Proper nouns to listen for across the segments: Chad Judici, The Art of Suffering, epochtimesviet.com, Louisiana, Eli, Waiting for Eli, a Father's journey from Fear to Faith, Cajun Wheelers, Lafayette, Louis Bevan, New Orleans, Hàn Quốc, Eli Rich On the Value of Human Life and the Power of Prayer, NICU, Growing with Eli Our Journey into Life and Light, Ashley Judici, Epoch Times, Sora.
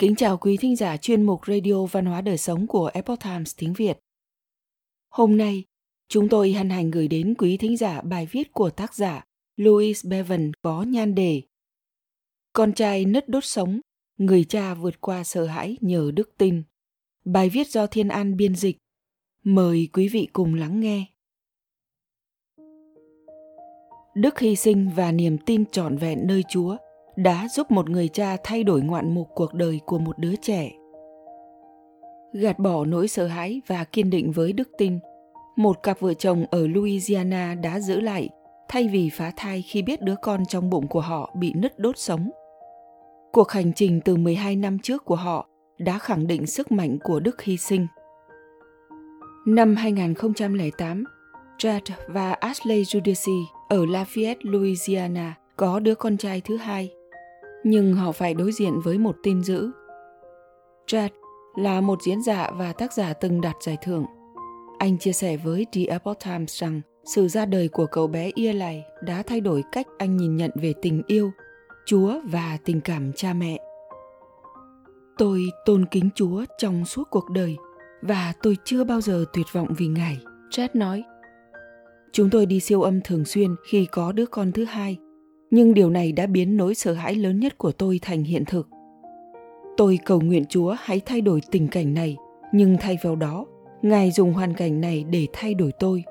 Kính chào quý thính giả chuyên mục Radio Văn hóa Đời Sống của Epoch Times tiếng Việt. Hôm nay, chúng tôi hân hạnh gửi đến quý thính giả bài viết của tác giả Louis Bevan có nhan đề Con trai nứt đốt sống, người cha vượt qua sợ hãi nhờ đức tin. Bài viết do Thiên An biên dịch. Mời quý vị cùng lắng nghe. Đức hy sinh và niềm tin trọn vẹn nơi Chúa đã giúp một người cha thay đổi ngoạn mục cuộc đời của một đứa trẻ. Gạt bỏ nỗi sợ hãi và kiên định với đức tin, một cặp vợ chồng ở Louisiana đã giữ lại thay vì phá thai khi biết đứa con trong bụng của họ bị nứt đốt sống. Cuộc hành trình từ 12 năm trước của họ đã khẳng định sức mạnh của đức hy sinh. Năm 2008, Chad và Ashley Judici ở Lafayette, Louisiana có đứa con trai thứ hai, nhưng họ phải đối diện với một tin dữ. Chad là một diễn giả và tác giả từng đạt giải thưởng. Anh chia sẻ với The Epoch Times rằng sự ra đời của cậu bé Eli đã thay đổi cách anh nhìn nhận về tình yêu, Chúa và tình cảm cha mẹ. Tôi tôn kính Chúa trong suốt cuộc đời và tôi chưa bao giờ tuyệt vọng vì Ngài, Chad nói. Chúng tôi đi siêu âm thường xuyên khi có đứa con thứ hai, nhưng điều này đã biến nỗi sợ hãi lớn nhất của tôi thành hiện thực. Tôi cầu nguyện Chúa hãy thay đổi tình cảnh này, nhưng thay vào đó, Ngài dùng hoàn cảnh này để thay đổi tôi.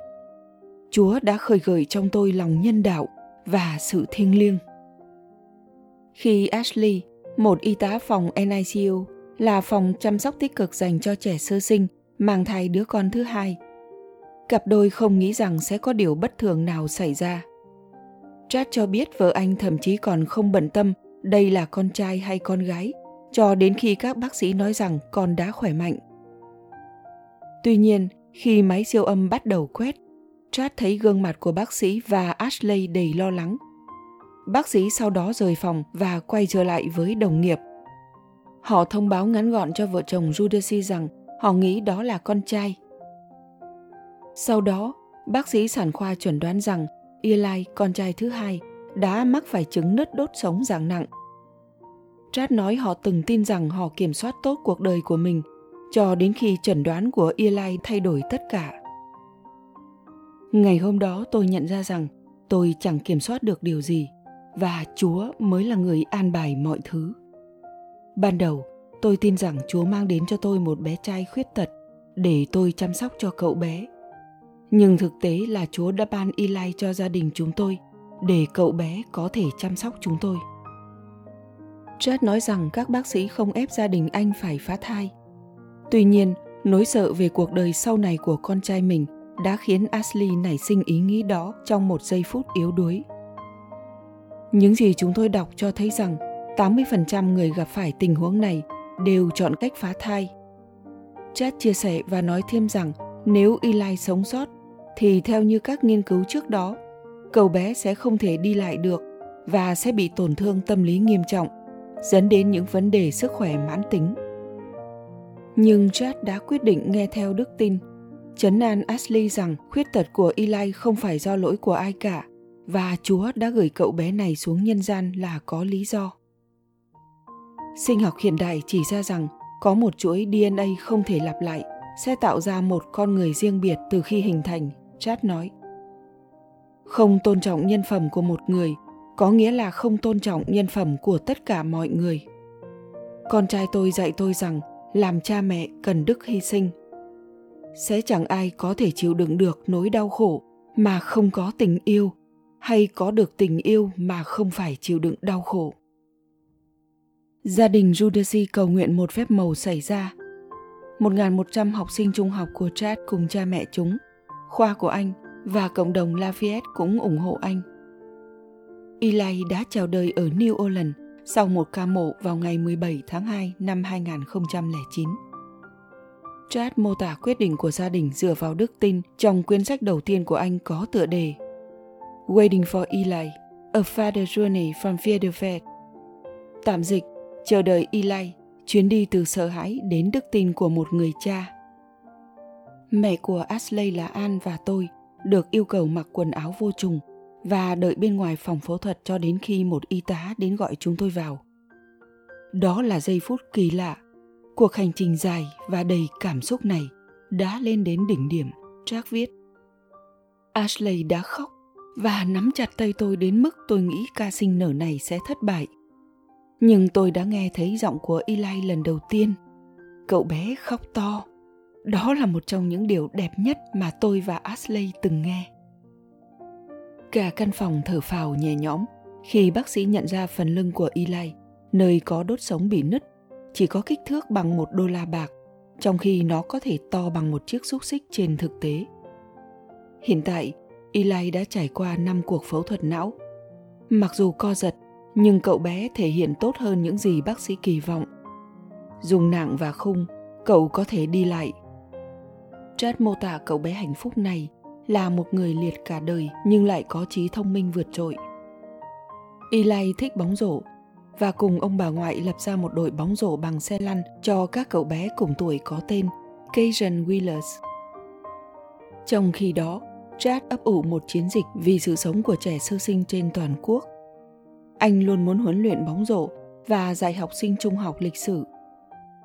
Chúa đã khơi gợi trong tôi lòng nhân đạo và sự thiêng liêng. Khi Ashley, một y tá phòng NICU, là phòng chăm sóc tích cực dành cho trẻ sơ sinh, mang thai đứa con thứ hai, cặp đôi không nghĩ rằng sẽ có điều bất thường nào xảy ra. Chad cho biết vợ anh thậm chí còn không bận tâm đây là con trai hay con gái, cho đến khi các bác sĩ nói rằng con đã khỏe mạnh. Tuy nhiên, khi máy siêu âm bắt đầu quét, Chad thấy gương mặt của bác sĩ và Ashley đầy lo lắng. Bác sĩ sau đó rời phòng và quay trở lại với đồng nghiệp. Họ thông báo ngắn gọn cho vợ chồng Judici rằng họ nghĩ đó là con trai. Sau đó, bác sĩ sản khoa chẩn đoán rằng Eli, con trai thứ hai, đã mắc phải chứng nứt đốt sống dạng nặng. Chad nói họ từng tin rằng họ kiểm soát tốt cuộc đời của mình, cho đến khi chẩn đoán của Eli thay đổi tất cả. Ngày hôm đó tôi nhận ra rằng tôi chẳng kiểm soát được điều gì, và Chúa mới là người an bài mọi thứ. Ban đầu, tôi tin rằng Chúa mang đến cho tôi một bé trai khuyết tật để tôi chăm sóc cho cậu bé. Nhưng thực tế là Chúa đã ban Eli cho gia đình chúng tôi để cậu bé có thể chăm sóc chúng tôi. Chad nói rằng các bác sĩ không ép gia đình anh phải phá thai. Tuy nhiên, nỗi sợ về cuộc đời sau này của con trai mình đã khiến Ashley nảy sinh ý nghĩ đó trong một giây phút yếu đuối. Những gì chúng tôi đọc cho thấy rằng 80% người gặp phải tình huống này đều chọn cách phá thai. Chad chia sẻ và nói thêm rằng nếu Eli sống sót, thì theo như các nghiên cứu trước đó, cậu bé sẽ không thể đi lại được và sẽ bị tổn thương tâm lý nghiêm trọng, dẫn đến những vấn đề sức khỏe mãn tính. Nhưng Chad đã quyết định nghe theo đức tin, trấn an Ashley rằng khuyết tật của Eli không phải do lỗi của ai cả và Chúa đã gửi cậu bé này xuống nhân gian là có lý do. Sinh học hiện đại chỉ ra rằng có một chuỗi DNA không thể lặp lại sẽ tạo ra một con người riêng biệt từ khi hình thành, Chad nói. Không tôn trọng nhân phẩm của một người có nghĩa là không tôn trọng nhân phẩm của tất cả mọi người. Con trai tôi dạy tôi rằng làm cha mẹ cần đức hy sinh. Sẽ chẳng ai có thể chịu đựng được nỗi đau khổ mà không có tình yêu, hay có được tình yêu mà không phải chịu đựng đau khổ. Gia đình Judici cầu nguyện một phép mầu xảy ra. 1.100 học sinh trung học của Chad cùng cha mẹ chúng, khoa của anh và cộng đồng Lafayette cũng ủng hộ anh. Eli đã chào đời ở New Orleans sau một ca mổ vào ngày 17 tháng 2 năm 2009. Chad mô tả quyết định của gia đình dựa vào đức tin trong quyển sách đầu tiên của anh có tựa đề Waiting for Eli, a Father's journey from Fear to Faith. Tạm dịch, chờ đợi Eli, chuyến đi từ sợ hãi đến đức tin của một người cha. Mẹ của Ashley là An và tôi được yêu cầu mặc quần áo vô trùng và đợi bên ngoài phòng phẫu thuật cho đến khi một y tá đến gọi chúng tôi vào. Đó là giây phút kỳ lạ. Cuộc hành trình dài và đầy cảm xúc này đã lên đến đỉnh điểm, Jack viết. Ashley đã khóc và nắm chặt tay tôi đến mức tôi nghĩ ca sinh nở này sẽ thất bại. Nhưng tôi đã nghe thấy giọng của Eli lần đầu tiên. Cậu bé khóc to. Đó là một trong những điều đẹp nhất mà tôi và Ashley từng nghe. Cả căn phòng thở phào nhẹ nhõm khi bác sĩ nhận ra phần lưng của Eli, nơi có đốt sống bị nứt, chỉ có kích thước bằng $1, trong khi nó có thể to bằng một chiếc xúc xích trên thực tế. Hiện tại, Eli đã trải qua 5 cuộc phẫu thuật não. Mặc dù co giật, nhưng cậu bé thể hiện tốt hơn những gì bác sĩ kỳ vọng. Dùng nạng và khung, cậu có thể đi lại. Chad mô tả cậu bé hạnh phúc này là một người liệt cả đời nhưng lại có trí thông minh vượt trội. Eli thích bóng rổ và cùng ông bà ngoại lập ra một đội bóng rổ bằng xe lăn cho các cậu bé cùng tuổi có tên Cajun Wheelers. Trong khi đó, Chad ấp ủ một chiến dịch vì sự sống của trẻ sơ sinh trên toàn quốc. Anh luôn muốn huấn luyện bóng rổ và dạy học sinh trung học lịch sử.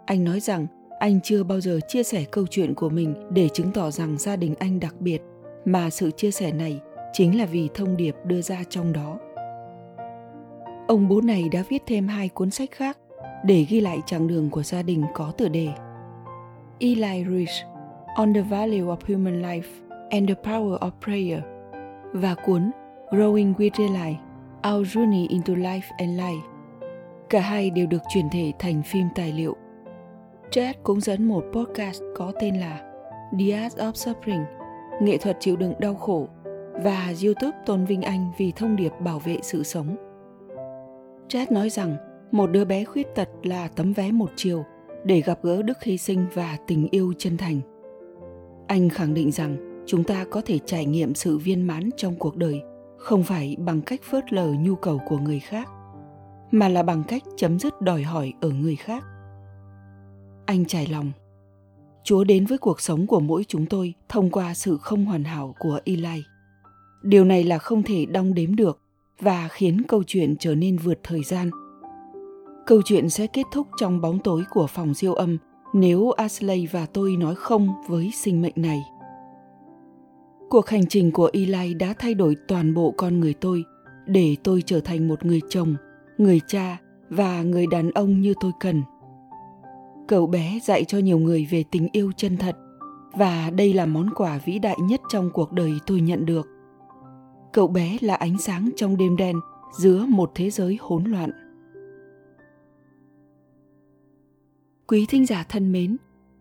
Anh nói rằng anh chưa bao giờ chia sẻ câu chuyện của mình để chứng tỏ rằng gia đình anh đặc biệt, mà sự chia sẻ này chính là vì thông điệp đưa ra trong đó. Ông bố này đã viết thêm 2 cuốn sách khác để ghi lại chặng đường của gia đình có tựa đề Eli Rich On the Value of Human Life and the Power of Prayer và cuốn Growing with Eli, Our Journey into Life and Light. Cả 2 đều được chuyển thể thành phim tài liệu. Chad cũng dẫn một podcast có tên là The Art of Suffering, nghệ thuật chịu đựng đau khổ, và YouTube tôn vinh anh vì thông điệp bảo vệ sự sống. Chad nói rằng một đứa bé khuyết tật là tấm vé một chiều để gặp gỡ đức hy sinh và tình yêu chân thành. Anh khẳng định rằng chúng ta có thể trải nghiệm sự viên mãn trong cuộc đời không phải bằng cách phớt lờ nhu cầu của người khác, mà là bằng cách chấm dứt đòi hỏi ở người khác. Anh trải lòng, Chúa đến với cuộc sống của mỗi chúng tôi thông qua sự không hoàn hảo của Eli. Điều này là không thể đong đếm được và khiến câu chuyện trở nên vượt thời gian. Câu chuyện sẽ kết thúc trong bóng tối của phòng siêu âm nếu Ashley và tôi nói không với sinh mệnh này. Cuộc hành trình của Eli đã thay đổi toàn bộ con người tôi để tôi trở thành một người chồng, người cha và người đàn ông như tôi cần. Cậu bé dạy cho nhiều người về tình yêu chân thật và đây là món quà vĩ đại nhất trong cuộc đời tôi nhận được. Cậu bé là ánh sáng trong đêm đen giữa một thế giới hỗn loạn. Quý thính giả thân mến,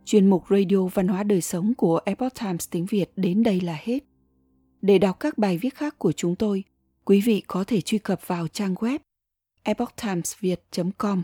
chuyên mục Radio Văn hóa Đời Sống của Epoch Times tiếng Việt đến đây là hết. Để đọc các bài viết khác của chúng tôi, quý vị có thể truy cập vào trang web epochtimesviet.com.